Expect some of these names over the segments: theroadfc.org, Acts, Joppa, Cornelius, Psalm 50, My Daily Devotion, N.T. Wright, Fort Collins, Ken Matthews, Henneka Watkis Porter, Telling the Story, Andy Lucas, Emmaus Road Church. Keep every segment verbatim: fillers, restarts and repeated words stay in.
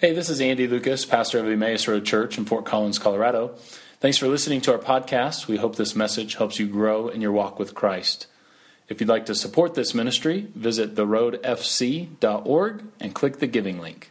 Hey, this is Andy Lucas, pastor of Emmaus Road Church in Fort Collins, Colorado. Thanks for listening to our podcast. We hope this message helps you grow in your walk with Christ. If you'd like to support this ministry, visit the road f c dot org and click the giving link.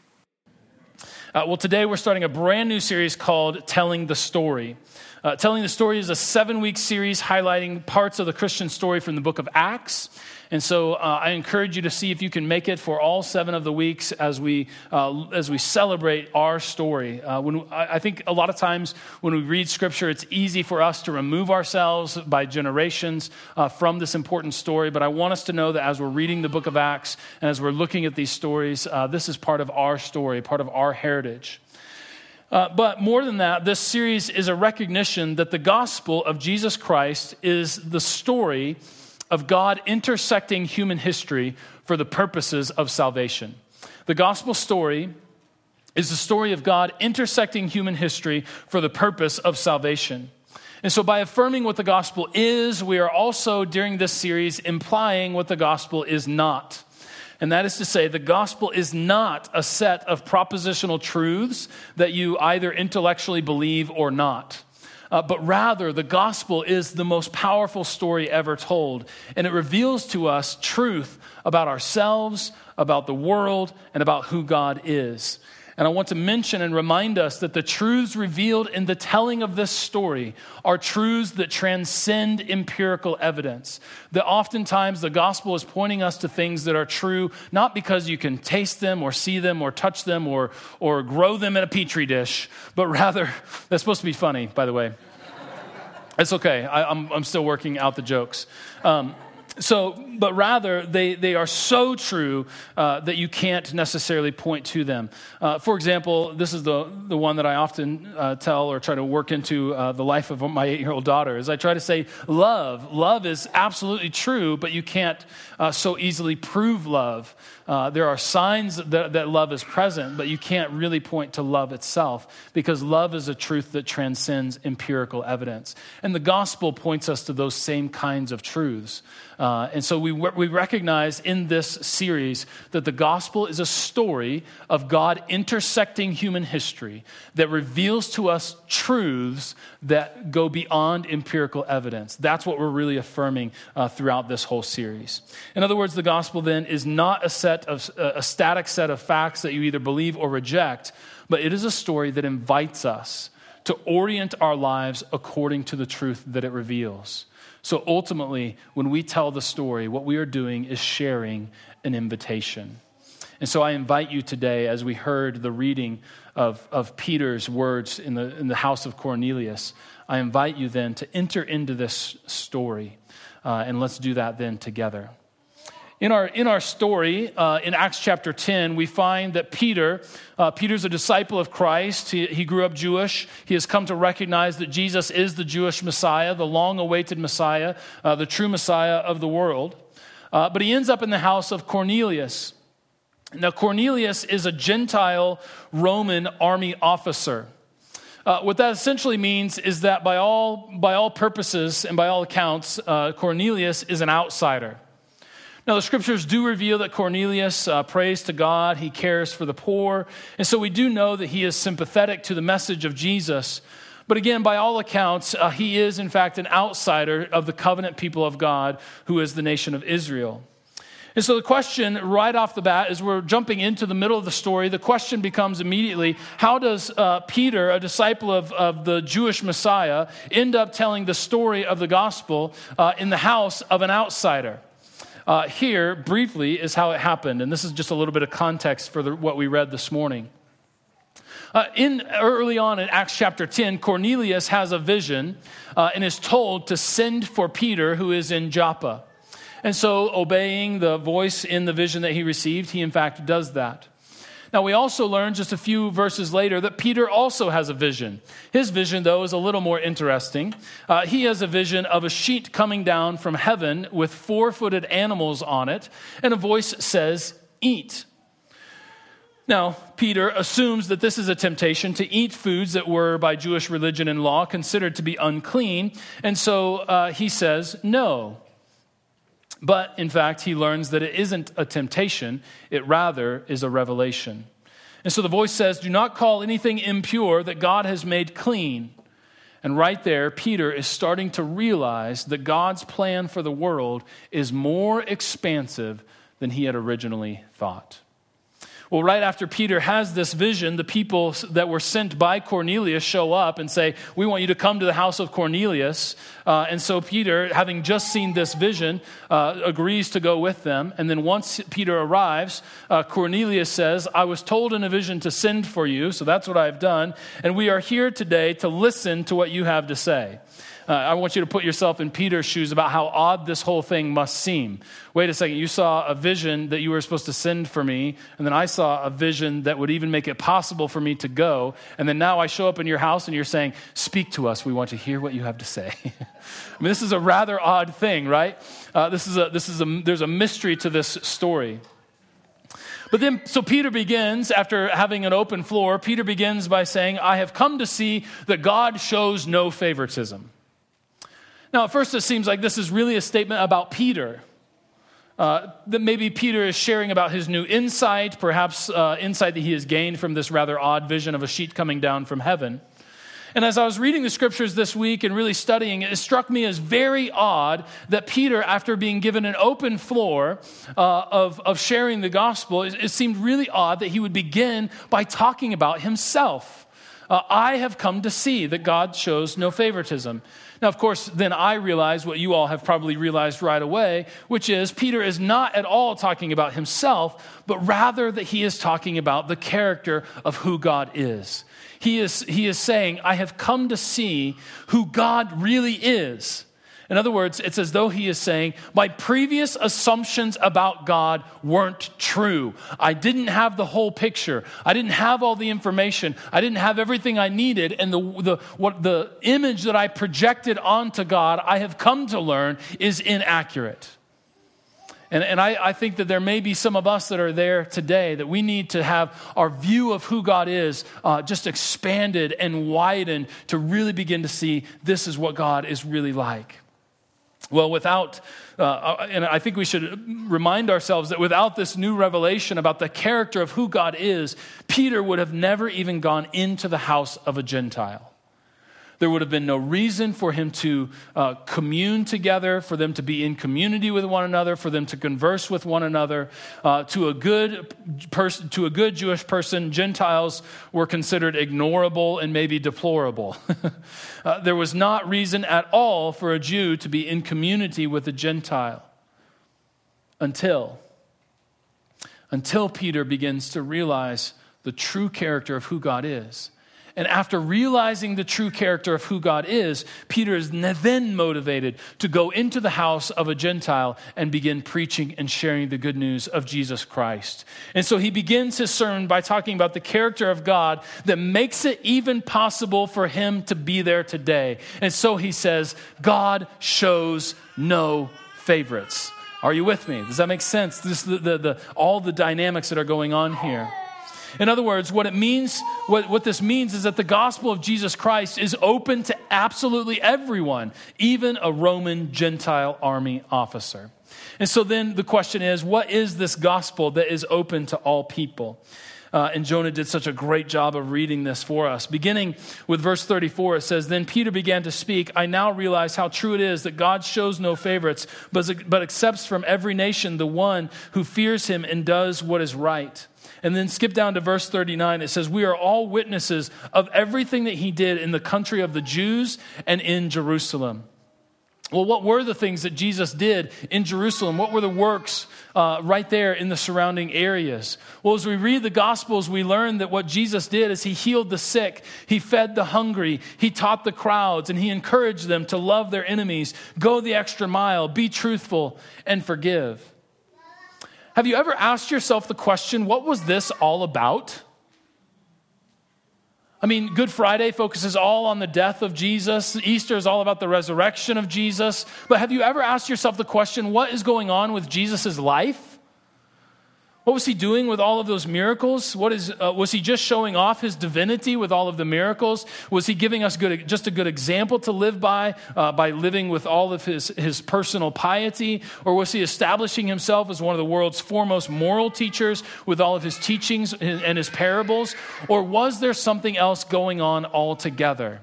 Uh, well, today we're starting a brand new series called Telling the Story. Uh, Telling the Story is a seven-week series highlighting parts of the Christian story from the book of Acts. And so uh, I encourage you to see if you can make it for all seven of the weeks as we uh, as we celebrate our story. Uh, when I think a lot of times when we read Scripture, it's easy for us to remove ourselves by generations uh, from this important story. But I want us to know that as we're reading the book of Acts and as we're looking at these stories, uh, this is part of our story, part of our heritage. Uh, but more than that, this series is a recognition that the gospel of Jesus Christ is the story of God intersecting human history for the purposes of salvation. The gospel story is the story of God intersecting human history for the purpose of salvation. And so by affirming what the gospel is, we are also, during this series, implying what the gospel is not. And that is to say, the gospel is not a set of propositional truths that you either intellectually believe or not. Uh, but rather, the gospel is the most powerful story ever told, and it reveals to us truth about ourselves, about the world, and about who God is. And I want to mention and remind us that the truths revealed in the telling of this story are truths that transcend empirical evidence. That oftentimes the gospel is pointing us to things that are true, not because you can taste them or see them or touch them or, or grow them in a petri dish, but rather, that's supposed to be funny, by the way. It's okay. I, I'm, I'm still working out the jokes. Um, So, but rather, they, they are so true uh, that you can't necessarily point to them. Uh, for example, this is the, the one that I often uh, tell or try to work into uh, the life of my eight-year-old daughter, is I try to say, love. Love is absolutely true, but you can't uh, so easily prove love. Uh, there are signs that, that love is present, but you can't really point to love itself, because love is a truth that transcends empirical evidence. And the gospel points us to those same kinds of truths. Uh, and so we we recognize in this series that the gospel is a story of God intersecting human history that reveals to us truths that go beyond empirical evidence. That's what we're really affirming uh, throughout this whole series. In other words, the gospel then is not a set of a static set of facts that you either believe or reject, but it is a story that invites us to orient our lives according to the truth that it reveals. So ultimately, when we tell the story, what we are doing is sharing an invitation. And so I invite you today, as we heard the reading of, of Peter's words in the, in the house of Cornelius, I invite you then to enter into this story. Uh, and let's do that then together. In our in our story, uh, in Acts chapter ten, we find that Peter, uh, Peter's a disciple of Christ. He, he grew up Jewish. He has come to recognize that Jesus is the Jewish Messiah, the long-awaited Messiah, uh, the true Messiah of the world. Uh, but he ends up in the house of Cornelius. Now, Cornelius is a Gentile Roman army officer. Uh, what that essentially means is that by all, by all purposes and by all accounts, uh, Cornelius is an outsider. Now, the scriptures do reveal that Cornelius uh, prays to God, he cares for the poor, and so we do know that he is sympathetic to the message of Jesus. But again, by all accounts, uh, he is in fact an outsider of the covenant people of God, who is the nation of Israel. And so the question right off the bat, as we're jumping into the middle of the story, the question becomes immediately, how does uh, Peter, a disciple of, of the Jewish Messiah, end up telling the story of the gospel uh, in the house of an outsider? Uh, here, briefly, is how it happened. And this is just a little bit of context for the, what we read this morning. Uh, in early on in Acts chapter ten, Cornelius has a vision uh, and is told to send for Peter, who is in Joppa. And so, obeying the voice in the vision that he received, he in fact does that. Now, we also learn just a few verses later that Peter also has a vision. His vision, though, is a little more interesting. Uh, he has a vision of a sheet coming down from heaven with four-footed animals on it, and a voice says, "Eat." Now, Peter assumes that this is a temptation to eat foods that were, by Jewish religion and law, considered to be unclean, and so uh, he says, "No." But, in fact, he learns that it isn't a temptation, it rather is a revelation. And so the voice says, do not call anything impure that God has made clean. And right there, Peter is starting to realize that God's plan for the world is more expansive than he had originally thought. Well, right after Peter has this vision, the people that were sent by Cornelius show up and say, we want you to come to the house of Cornelius. Uh, and so Peter, having just seen this vision, uh, agrees to go with them. And then once Peter arrives, uh, Cornelius says, I was told in a vision to send for you, so that's what I've done. And we are here today to listen to what you have to say. Uh, I want you to put yourself in Peter's shoes about how odd this whole thing must seem. Wait a second, you saw a vision that you were supposed to send for me, and then I saw a vision that would even make it possible for me to go, and then now I show up in your house and you're saying, speak to us, we want to hear what you have to say. I mean, this is a rather odd thing, right? Uh, this is a, this is a, there's a mystery to this story. But then, so Peter begins, after having an open floor, Peter begins by saying, I have come to see that God shows no favoritism. Now, at first, it seems like this is really a statement about Peter, uh, that maybe Peter is sharing about his new insight, perhaps uh, insight that he has gained from this rather odd vision of a sheet coming down from heaven. And as I was reading the scriptures this week and really studying, it struck me as very odd that Peter, after being given an open floor uh, of, of sharing the gospel, it, it seemed really odd that he would begin by talking about himself. Uh, I have come to see that God shows no favoritism. Now, of course, then I realize what you all have probably realized right away, which is Peter is not at all talking about himself, but rather that he is talking about the character of who God is. He is, he is saying, I have come to see who God really is. In other words, it's as though he is saying, my previous assumptions about God weren't true. I didn't have the whole picture. I didn't have all the information. I didn't have everything I needed. And the the what the image that I projected onto God, I have come to learn, is inaccurate. And, and I, I think that there may be some of us that are there today that we need to have our view of who God is uh, just expanded and widened to really begin to see this is what God is really like. Well, without, uh, and I think we should remind ourselves that without this new revelation about the character of who God is, Peter would have never even gone into the house of a Gentile. There would have been no reason for him to uh, commune together, for them to be in community with one another, for them to converse with one another. Uh, to a good person, to a good Jewish person, Gentiles were considered ignorable and maybe deplorable. uh, there was not reason at all for a Jew to be in community with a Gentile until, until Peter begins to realize the true character of who God is. And after realizing the true character of who God is, Peter is then motivated to go into the house of a Gentile and begin preaching and sharing the good news of Jesus Christ. And so he begins his sermon by talking about the character of God that makes it even possible for him to be there today. And so he says, God shows no favorites. Are you with me? Does that make sense? This, the, the, the, all the dynamics that are going on here. In other words, what it means, what, what this means is that the gospel of Jesus Christ is open to absolutely everyone, even a Roman Gentile army officer. And so then the question is, what is this gospel that is open to all people? Uh, and Jonah did such a great job of reading this for us. Beginning with verse thirty-four, it says, Then Peter began to speak, I now realize how true it is that God shows no favorites, but, but accepts from every nation the one who fears him and does what is right. And then skip down to verse thirty-nine. It says, we are all witnesses of everything that he did in the country of the Jews and in Jerusalem. Well, what were the things that Jesus did in Jerusalem? What were the works uh, right there in the surrounding areas? Well, as we read the Gospels, we learn that what Jesus did is he healed the sick, he fed the hungry, he taught the crowds, and he encouraged them to love their enemies, go the extra mile, be truthful, and forgive. Have you ever asked yourself the question, what was this all about? I mean, Good Friday focuses all on the death of Jesus. Easter is all about the resurrection of Jesus. But have you ever asked yourself the question, what is going on with Jesus' life? What was he doing with all of those miracles? What is, uh, was he just showing off his divinity with all of the miracles? Was he giving us good, just a good example to live by, uh, by living with all of his, his personal piety? Or was he establishing himself as one of the world's foremost moral teachers with all of his teachings and his parables? Or was there something else going on altogether?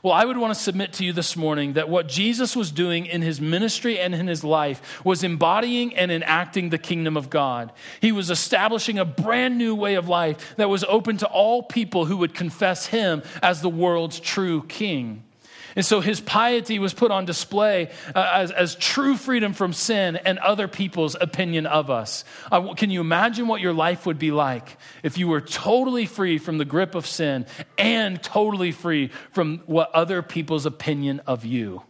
Well, I would want to submit to you this morning that what Jesus was doing in his ministry and in his life was embodying and enacting the kingdom of God. He was establishing a brand new way of life that was open to all people who would confess him as the world's true king. And so his piety was put on display uh, as, as true freedom from sin and other people's opinion of us. Uh, can you imagine what your life would be like if you were totally free from the grip of sin and totally free from what other people's opinion of you?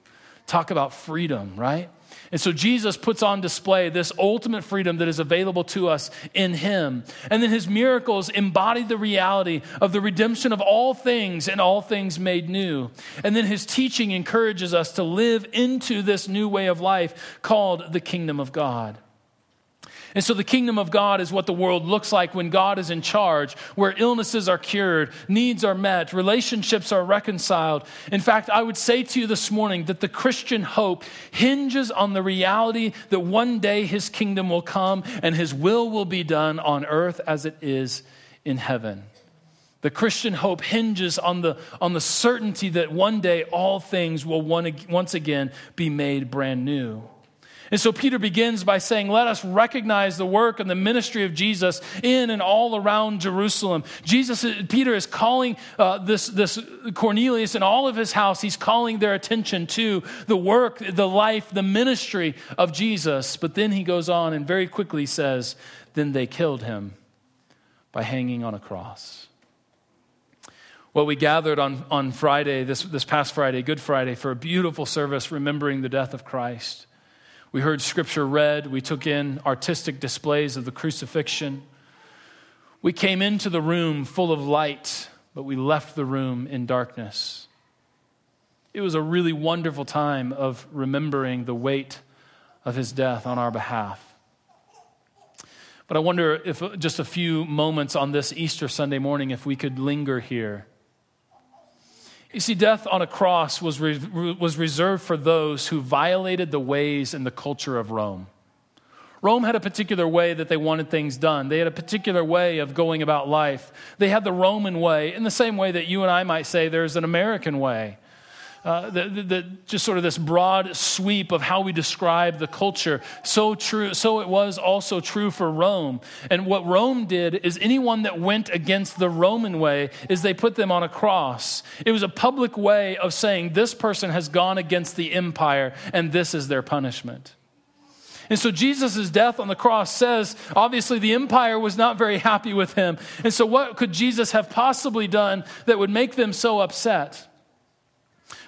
Talk about freedom, right? And so Jesus puts on display this ultimate freedom that is available to us in him. And then his miracles embody the reality of the redemption of all things and all things made new. And then his teaching encourages us to live into this new way of life called the kingdom of God. And so the kingdom of God is what the world looks like when God is in charge, where illnesses are cured, needs are met, relationships are reconciled. In fact, I would say to you this morning that the Christian hope hinges on the reality that one day his kingdom will come and his will will be done on earth as it is in heaven. The Christian hope hinges on the, on the certainty that one day all things will once again be made brand new. And so Peter begins by saying, let us recognize the work and the ministry of Jesus in and all around Jerusalem. Jesus, Peter is calling uh, this, this Cornelius and all of his house, he's calling their attention to the work, the life, the ministry of Jesus. But then he goes on and very quickly says, then they killed him by hanging on a cross. Well, we gathered on, on Friday, this, this past Friday, Good Friday, for a beautiful service remembering the death of Christ. We heard scripture read. We took in artistic displays of the crucifixion. We came into the room full of light, but we left the room in darkness. It was a really wonderful time of remembering the weight of his death on our behalf. But I wonder if just a few moments on this Easter Sunday morning, if we could linger here. You see, death on a cross was re- was reserved for those who violated the ways and the culture of Rome. Rome had a particular way that they wanted things done. They had a particular way of going about life. They had the Roman way, in the same way that you and I might say there's an American way. Uh, the, the, the, just sort of this broad sweep of how we describe the culture. So true, so it was also true for Rome. And what Rome did is anyone that went against the Roman way is they put them on a cross. It was a public way of saying this person has gone against the empire and this is their punishment. And so Jesus' death on the cross says, obviously the empire was not very happy with him. And so what could Jesus have possibly done that would make them so upset?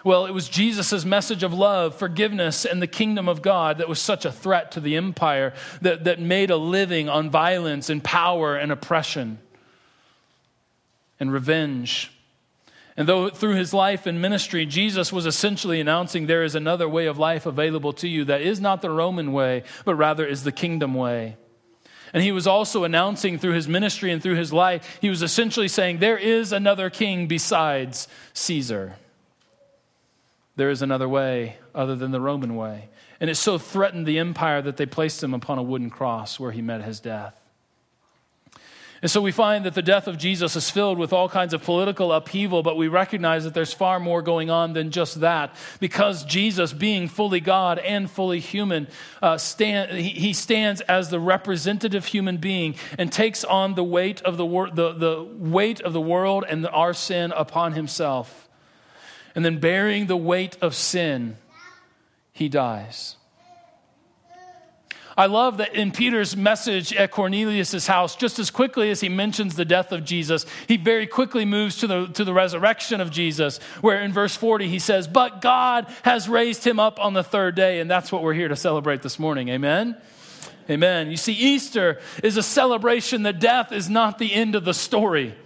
Well, it was Jesus' message of love, forgiveness, and the kingdom of God that was such a threat to the empire that, that made a living on violence and power and oppression and revenge. And though through his life and ministry, Jesus was essentially announcing there is another way of life available to you that is not the Roman way, but rather is the kingdom way. And he was also announcing through his ministry and through his life, he was essentially saying there is another king besides Caesar. There is another way other than the Roman way. And it so threatened the empire that they placed him upon a wooden cross where he met his death. And so we find that the death of Jesus is filled with all kinds of political upheaval, but we recognize that there's far more going on than just that, because Jesus, being fully God and fully human, uh, stand, he, he stands as the representative human being and takes on the weight of the, wor- the, the weight of the world and the, our sin upon himself. And then bearing the weight of sin, he dies. I love that in Peter's message at Cornelius' house, just as quickly as he mentions the death of Jesus, he very quickly moves to the, to the resurrection of Jesus, where in verse forty he says, but God has raised him up on the third day, and that's what we're here to celebrate this morning, amen? Amen. You see, Easter is a celebration that death is not the end of the story.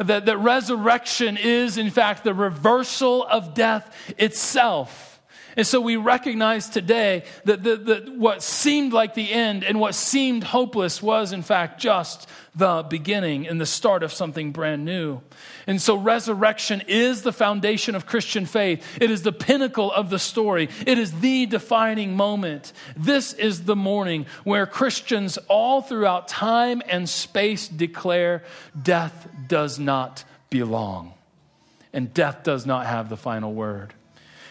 That, that resurrection is, in fact, the reversal of death itself. And so we recognize today that the, the, what seemed like the end and what seemed hopeless was, in fact, just the beginning and the start of something brand new. And so resurrection is the foundation of Christian faith. It is the pinnacle of the story. It is the defining moment. This is the morning where Christians all throughout time and space declare death does not belong. And death does not have the final word.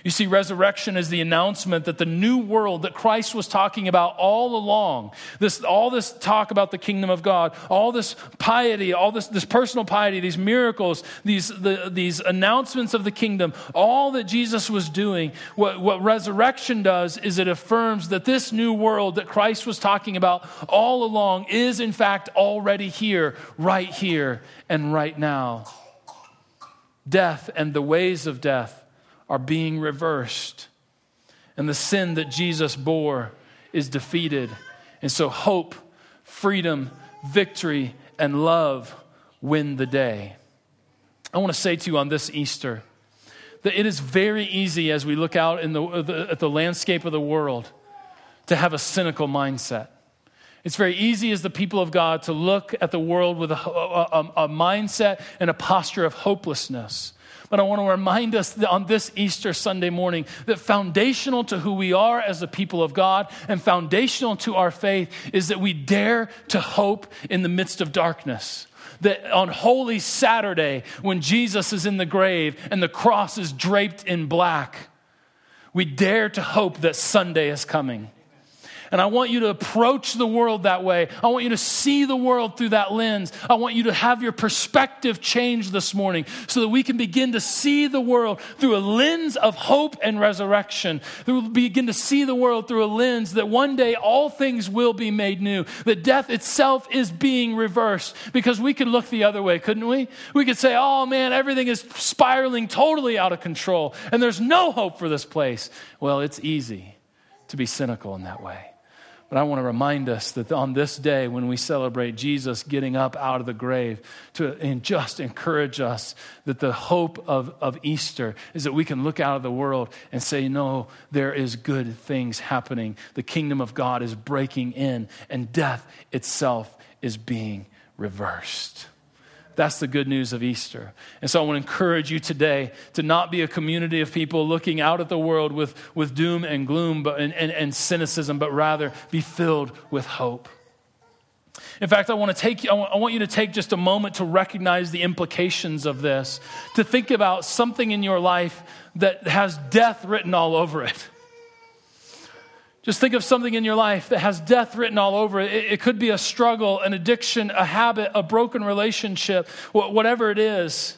You see, resurrection is the announcement that the new world that Christ was talking about all along, this, all this talk about the kingdom of God, all this piety, all this, this personal piety, these miracles, these, the, these announcements of the kingdom, all that Jesus was doing, what, what resurrection does is it affirms that this new world that Christ was talking about all along is in fact already here, right here and right now. Death and the ways of death are being reversed. And the sin that Jesus bore is defeated. And so hope, freedom, victory, and love win the day. I want to say to you on this Easter that it is very easy as we look out in the, the, at the landscape of the world to have a cynical mindset. It's very easy as the people of God to look at the world with a, a, a mindset and a posture of hopelessness. But I want to remind us that on this Easter Sunday morning that foundational to who we are as the people of God and foundational to our faith is that we dare to hope in the midst of darkness. That on Holy Saturday, when Jesus is in the grave and the cross is draped in black, we dare to hope that Sunday is coming. And I want you to approach the world that way. I want you to see the world through that lens. I want you to have your perspective change this morning so that we can begin to see the world through a lens of hope and resurrection. We'll begin to see the world through a lens that one day all things will be made new. That death itself is being reversed, because we could look the other way, couldn't we? We could say, oh man, everything is spiraling totally out of control and there's no hope for this place. Well, it's easy to be cynical in that way. But I want to remind us that on this day when we celebrate Jesus getting up out of the grave, to and just encourage us that the hope of, of Easter is that we can look out of the world and say, no, there is good things happening. The kingdom of God is breaking in and death itself is being reversed. That's the good news of Easter. And so I want to encourage you today to not be a community of people looking out at the world with, with doom and gloom but, and, and, and cynicism, but rather be filled with hope. In fact, I want to take I want you to take just a moment to recognize the implications of this, to think about something in your life that has death written all over it. Just think of something in your life that has death written all over it. It, it could be a struggle, an addiction, a habit, a broken relationship, wh- whatever it is.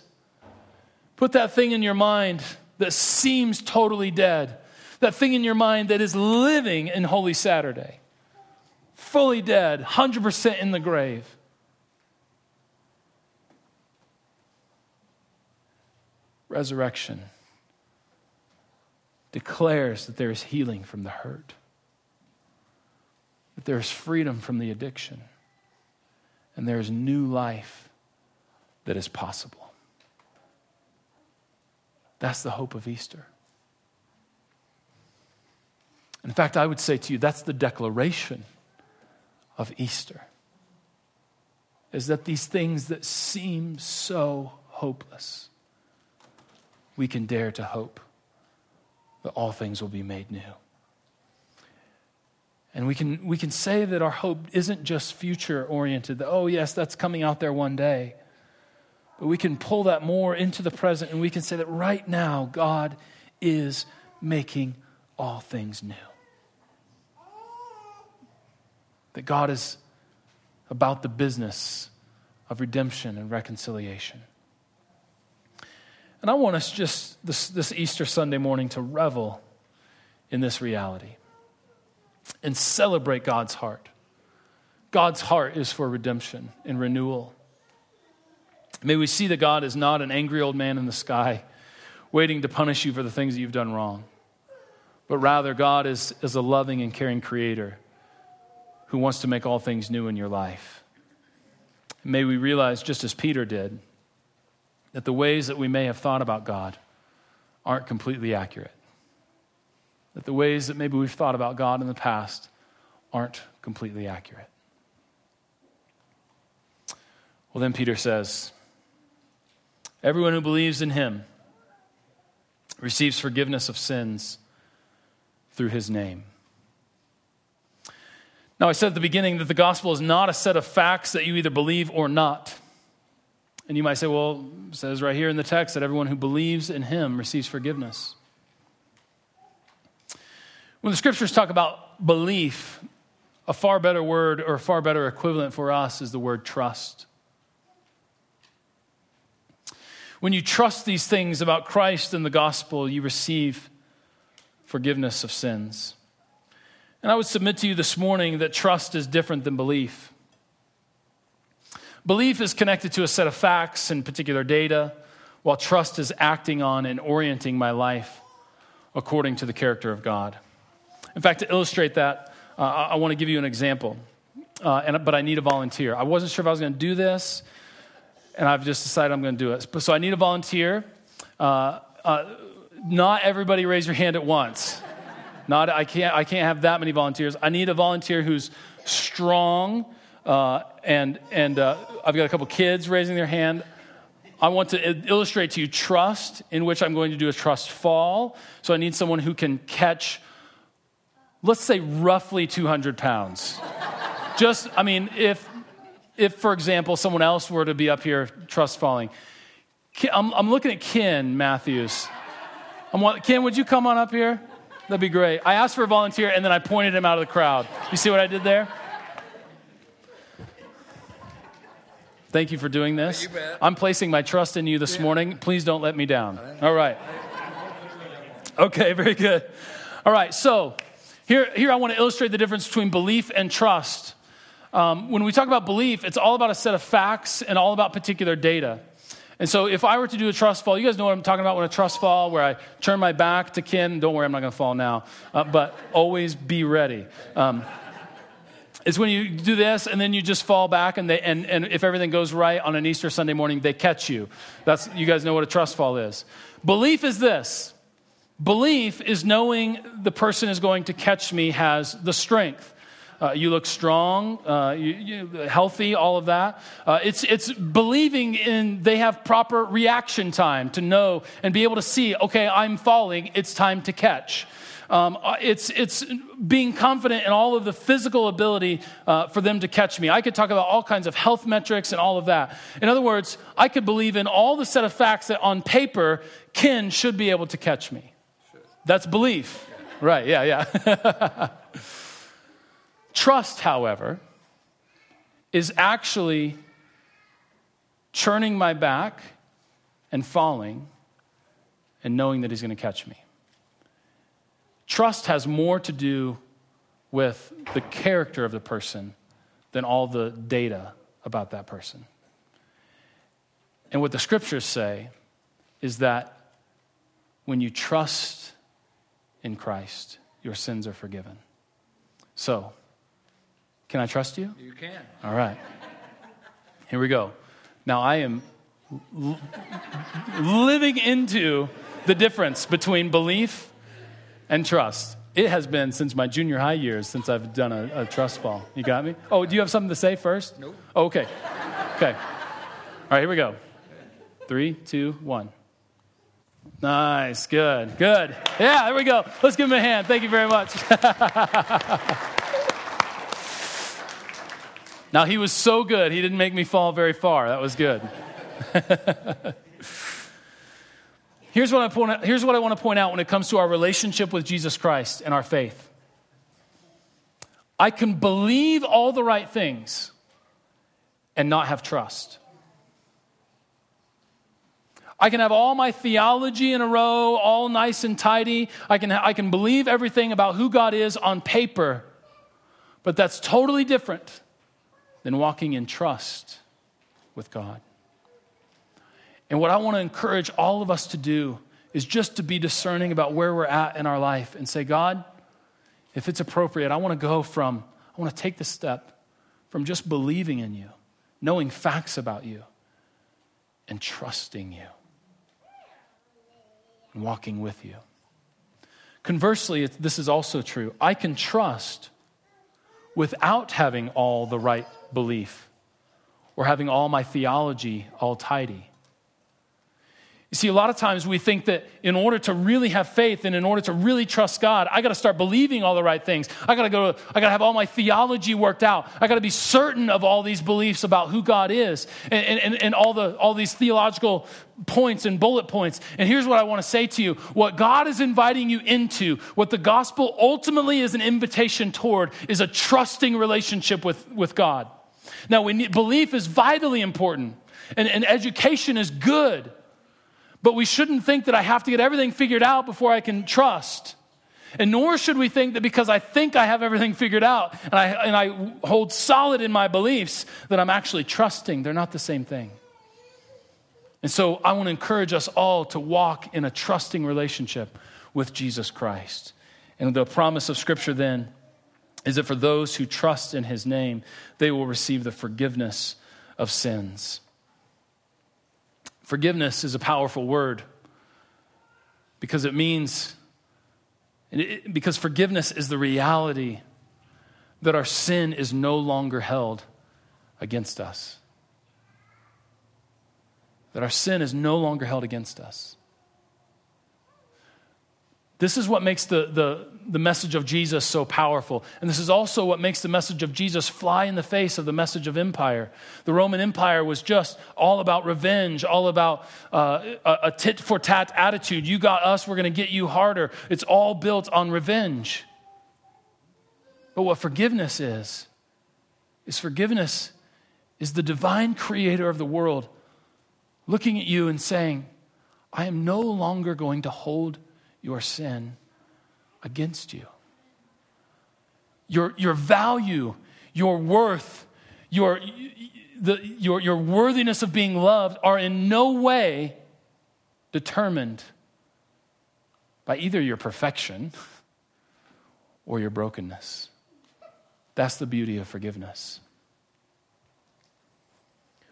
Put that thing in your mind that seems totally dead. That thing in your mind that is living in Holy Saturday. Fully dead, one hundred percent in the grave. Resurrection declares that there is healing from the hurt. That there is freedom from the addiction, and there is new life that is possible. That's the hope of Easter. In fact, I would say to you, that's the declaration of Easter, is that these things that seem so hopeless, we can dare to hope that all things will be made new. And we can we can say that our hope isn't just future-oriented, that, oh, yes, that's coming out there one day. But we can pull that more into the present, and we can say that right now, God is making all things new. That God is about the business of redemption and reconciliation. And I want us just this, this Easter Sunday morning to revel in this reality and celebrate God's heart. God's heart is for redemption and renewal. May we see that God is not an angry old man in the sky waiting to punish you for the things that you've done wrong, but rather God is, is a loving and caring creator who wants to make all things new in your life. May we realize, just as Peter did, that the ways that we may have thought about God aren't completely accurate. that the ways that maybe we've thought about God in the past aren't completely accurate. Well, then Peter says, everyone who believes in him receives forgiveness of sins through his name. Now, I said at the beginning that the gospel is not a set of facts that you either believe or not. And you might say, well, it says right here in the text that everyone who believes in him receives forgiveness. When the scriptures talk about belief, a far better word or a far better equivalent for us is the word trust. When you trust these things about Christ and the gospel, you receive forgiveness of sins. And I would submit to you this morning that trust is different than belief. Belief is connected to a set of facts and particular data, while trust is acting on and orienting my life according to the character of God. In fact, to illustrate that, uh, I want to give you an example, uh, and, but I need a volunteer. I wasn't sure if I was going to do this, and I've just decided I'm going to do it. So I need a volunteer. Uh, uh, not everybody raise your hand at once. Not I can't I can't have that many volunteers. I need a volunteer who's strong, uh, and and uh, I've got a couple kids raising their hand. I want to illustrate to you trust, in which I'm going to do a trust fall. So I need someone who can catch, let's say, roughly two hundred pounds. Just, I mean, if... If, for example, someone else were to be up here trust falling, I'm, I'm looking at Ken Matthews. I'm, Ken, would you come on up here? That'd be great. I asked for a volunteer, and then I pointed him out of the crowd. You see what I did there? Thank you for doing this. You bet. I'm placing my trust in you this yeah. morning. Please don't let me down. All right. Okay, very good. All right, so here, here I want to illustrate the difference between belief and trust. Um, when we talk about belief, it's all about a set of facts and all about particular data. And so if I were to do a trust fall, you guys know what I'm talking about when a trust fall, where I turn my back to Ken. Don't worry, I'm not going to fall now. Uh, but always be ready. Um, it's when you do this and then you just fall back, and they and, and if everything goes right on an Easter Sunday morning, they catch you. That's you guys know what a trust fall is. Belief is this. Belief is knowing the person is going to catch me has the strength. Uh, you look strong, uh, you, you, healthy, all of that. Uh, it's it's believing in they have proper reaction time to know and be able to see, okay, I'm falling, it's time to catch. Um, it's it's being confident in all of the physical ability uh, for them to catch me. I could talk about all kinds of health metrics and all of that. In other words, I could believe in all the set of facts that on paper, Ken should be able to catch me. That's belief. Right, yeah, yeah. Trust, however, is actually turning my back and falling and knowing that he's going to catch me. Trust has more to do with the character of the person than all the data about that person. And what the scriptures say is that when you trust in Christ, your sins are forgiven. So, can I trust you? You can. All right. Here we go. Now, I am l- living into the difference between belief and trust. It has been since my junior high years since I've done a, a trust fall. You got me? Oh, do you have something to say first? Nope. Oh, okay. Okay. All right, here we go. Three, two, one. Nice. Good. Good. Yeah, there we go. Let's give him a hand. Thank you very much. Now, he was so good, he didn't make me fall very far. That was good. Here's what I point out, here's what I want to point out when it comes to our relationship with Jesus Christ and our faith. I can believe all the right things and not have trust. I can have all my theology in a row, all nice and tidy. I can, I can believe everything about who God is on paper, but that's totally different than walking in trust with God. And what I want to encourage all of us to do is just to be discerning about where we're at in our life and say, God, if it's appropriate, I want to go from, I want to take the step from just believing in you, knowing facts about you, and trusting you, and walking with you. Conversely, this is also true. I can trust without having all the right belief or having all my theology all tidy. You see, a lot of times we think that in order to really have faith and in order to really trust God, I got to start believing all the right things. I got to go, I got to have all my theology worked out. I got to be certain of all these beliefs about who God is and, and, and all the all these theological points and bullet points. And here's what I want to say to you. What God is inviting you into, what the gospel ultimately is an invitation toward, is a trusting relationship with, with God. Now, we need, belief is vitally important, and, and education is good. But we shouldn't think that I have to get everything figured out before I can trust. And nor should we think that because I think I have everything figured out and I, and I hold solid in my beliefs that I'm actually trusting. They're not the same thing. And so I want to encourage us all to walk in a trusting relationship with Jesus Christ. And the promise of Scripture then is that for those who trust in his name, they will receive the forgiveness of sins. Forgiveness is a powerful word because it means, because forgiveness is the reality that our sin is no longer held against us. That our sin is no longer held against us. This is what makes the, the, the message of Jesus so powerful. And this is also what makes the message of Jesus fly in the face of the message of empire. The Roman Empire was just all about revenge, all about uh, a tit for tat attitude. You got us, we're going to get you harder. It's all built on revenge. But what forgiveness is, is forgiveness is the divine creator of the world looking at you and saying, I am no longer going to hold your sin against you. Your, your value, your worth, your, the, your, your worthiness of being loved are in no way determined by either your perfection or your brokenness. That's the beauty of forgiveness.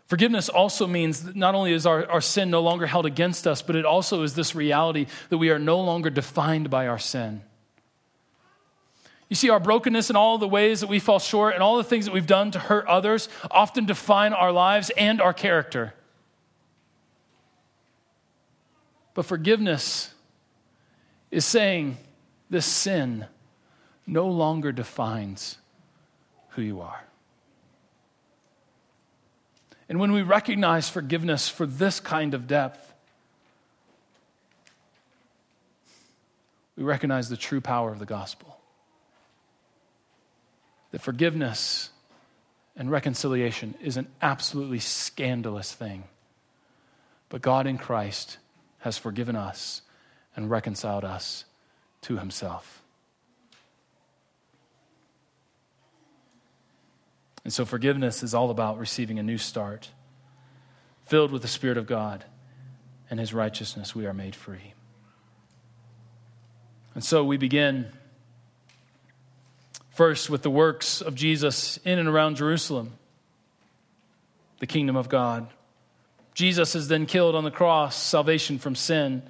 Forgiveness also means that not only is our, our sin no longer held against us, but it also is this reality that we are no longer defined by our sin. You see, our brokenness and all the ways that we fall short and all the things that we've done to hurt others often define our lives and our character. But forgiveness is saying this sin no longer defines who you are. And when we recognize forgiveness for this kind of depth, we recognize the true power of the gospel. That forgiveness and reconciliation is an absolutely scandalous thing. But God in Christ has forgiven us and reconciled us to himself. And so forgiveness is all about receiving a new start. Filled with the Spirit of God and his righteousness, we are made free. And so we begin first with the works of Jesus in and around Jerusalem, the kingdom of God. Jesus is then killed on the cross, salvation from sin.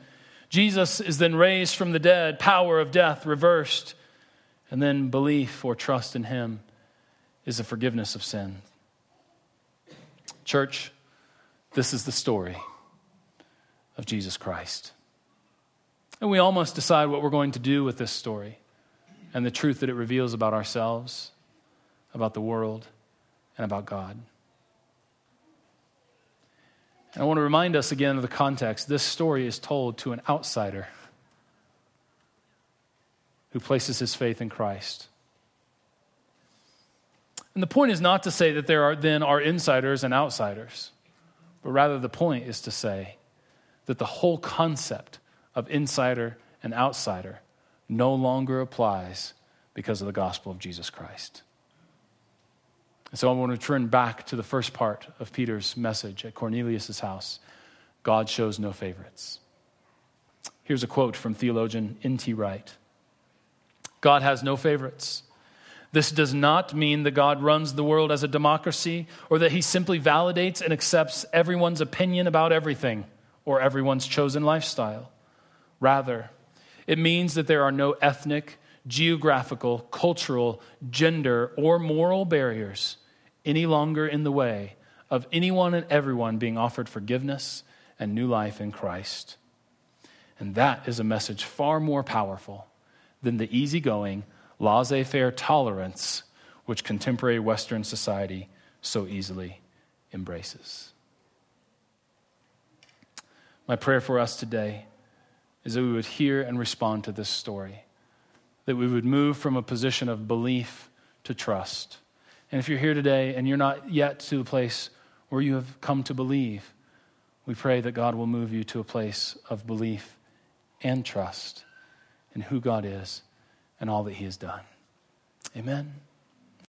Jesus is then raised from the dead, power of death reversed, and then belief or trust in him is the forgiveness of sin. Church, this is the story of Jesus Christ. And we all must decide what we're going to do with this story and the truth that it reveals about ourselves, about the world, and about God. And I want to remind us again of the context. This story is told to an outsider who places his faith in Christ. And the point is not to say that there are then are insiders and outsiders, but rather the point is to say that the whole concept of insider and outsider no longer applies because of the gospel of Jesus Christ. And so I want to turn back to the first part of Peter's message at Cornelius' house. God shows no favorites. Here's a quote from theologian N T Wright. God has no favorites. This does not mean that God runs the world as a democracy or that he simply validates and accepts everyone's opinion about everything or everyone's chosen lifestyle. Rather, It means that there are no ethnic, geographical, cultural, gender, or moral barriers any longer in the way of anyone and everyone being offered forgiveness and new life in Christ. And that is a message far more powerful than the easygoing, laissez-faire tolerance which contemporary Western society so easily embraces. My prayer for us today is that we would hear and respond to this story, that we would move from a position of belief to trust. And if you're here today and you're not yet to a place where you have come to believe, we pray that God will move you to a place of belief and trust in who God is and all that he has done. Amen.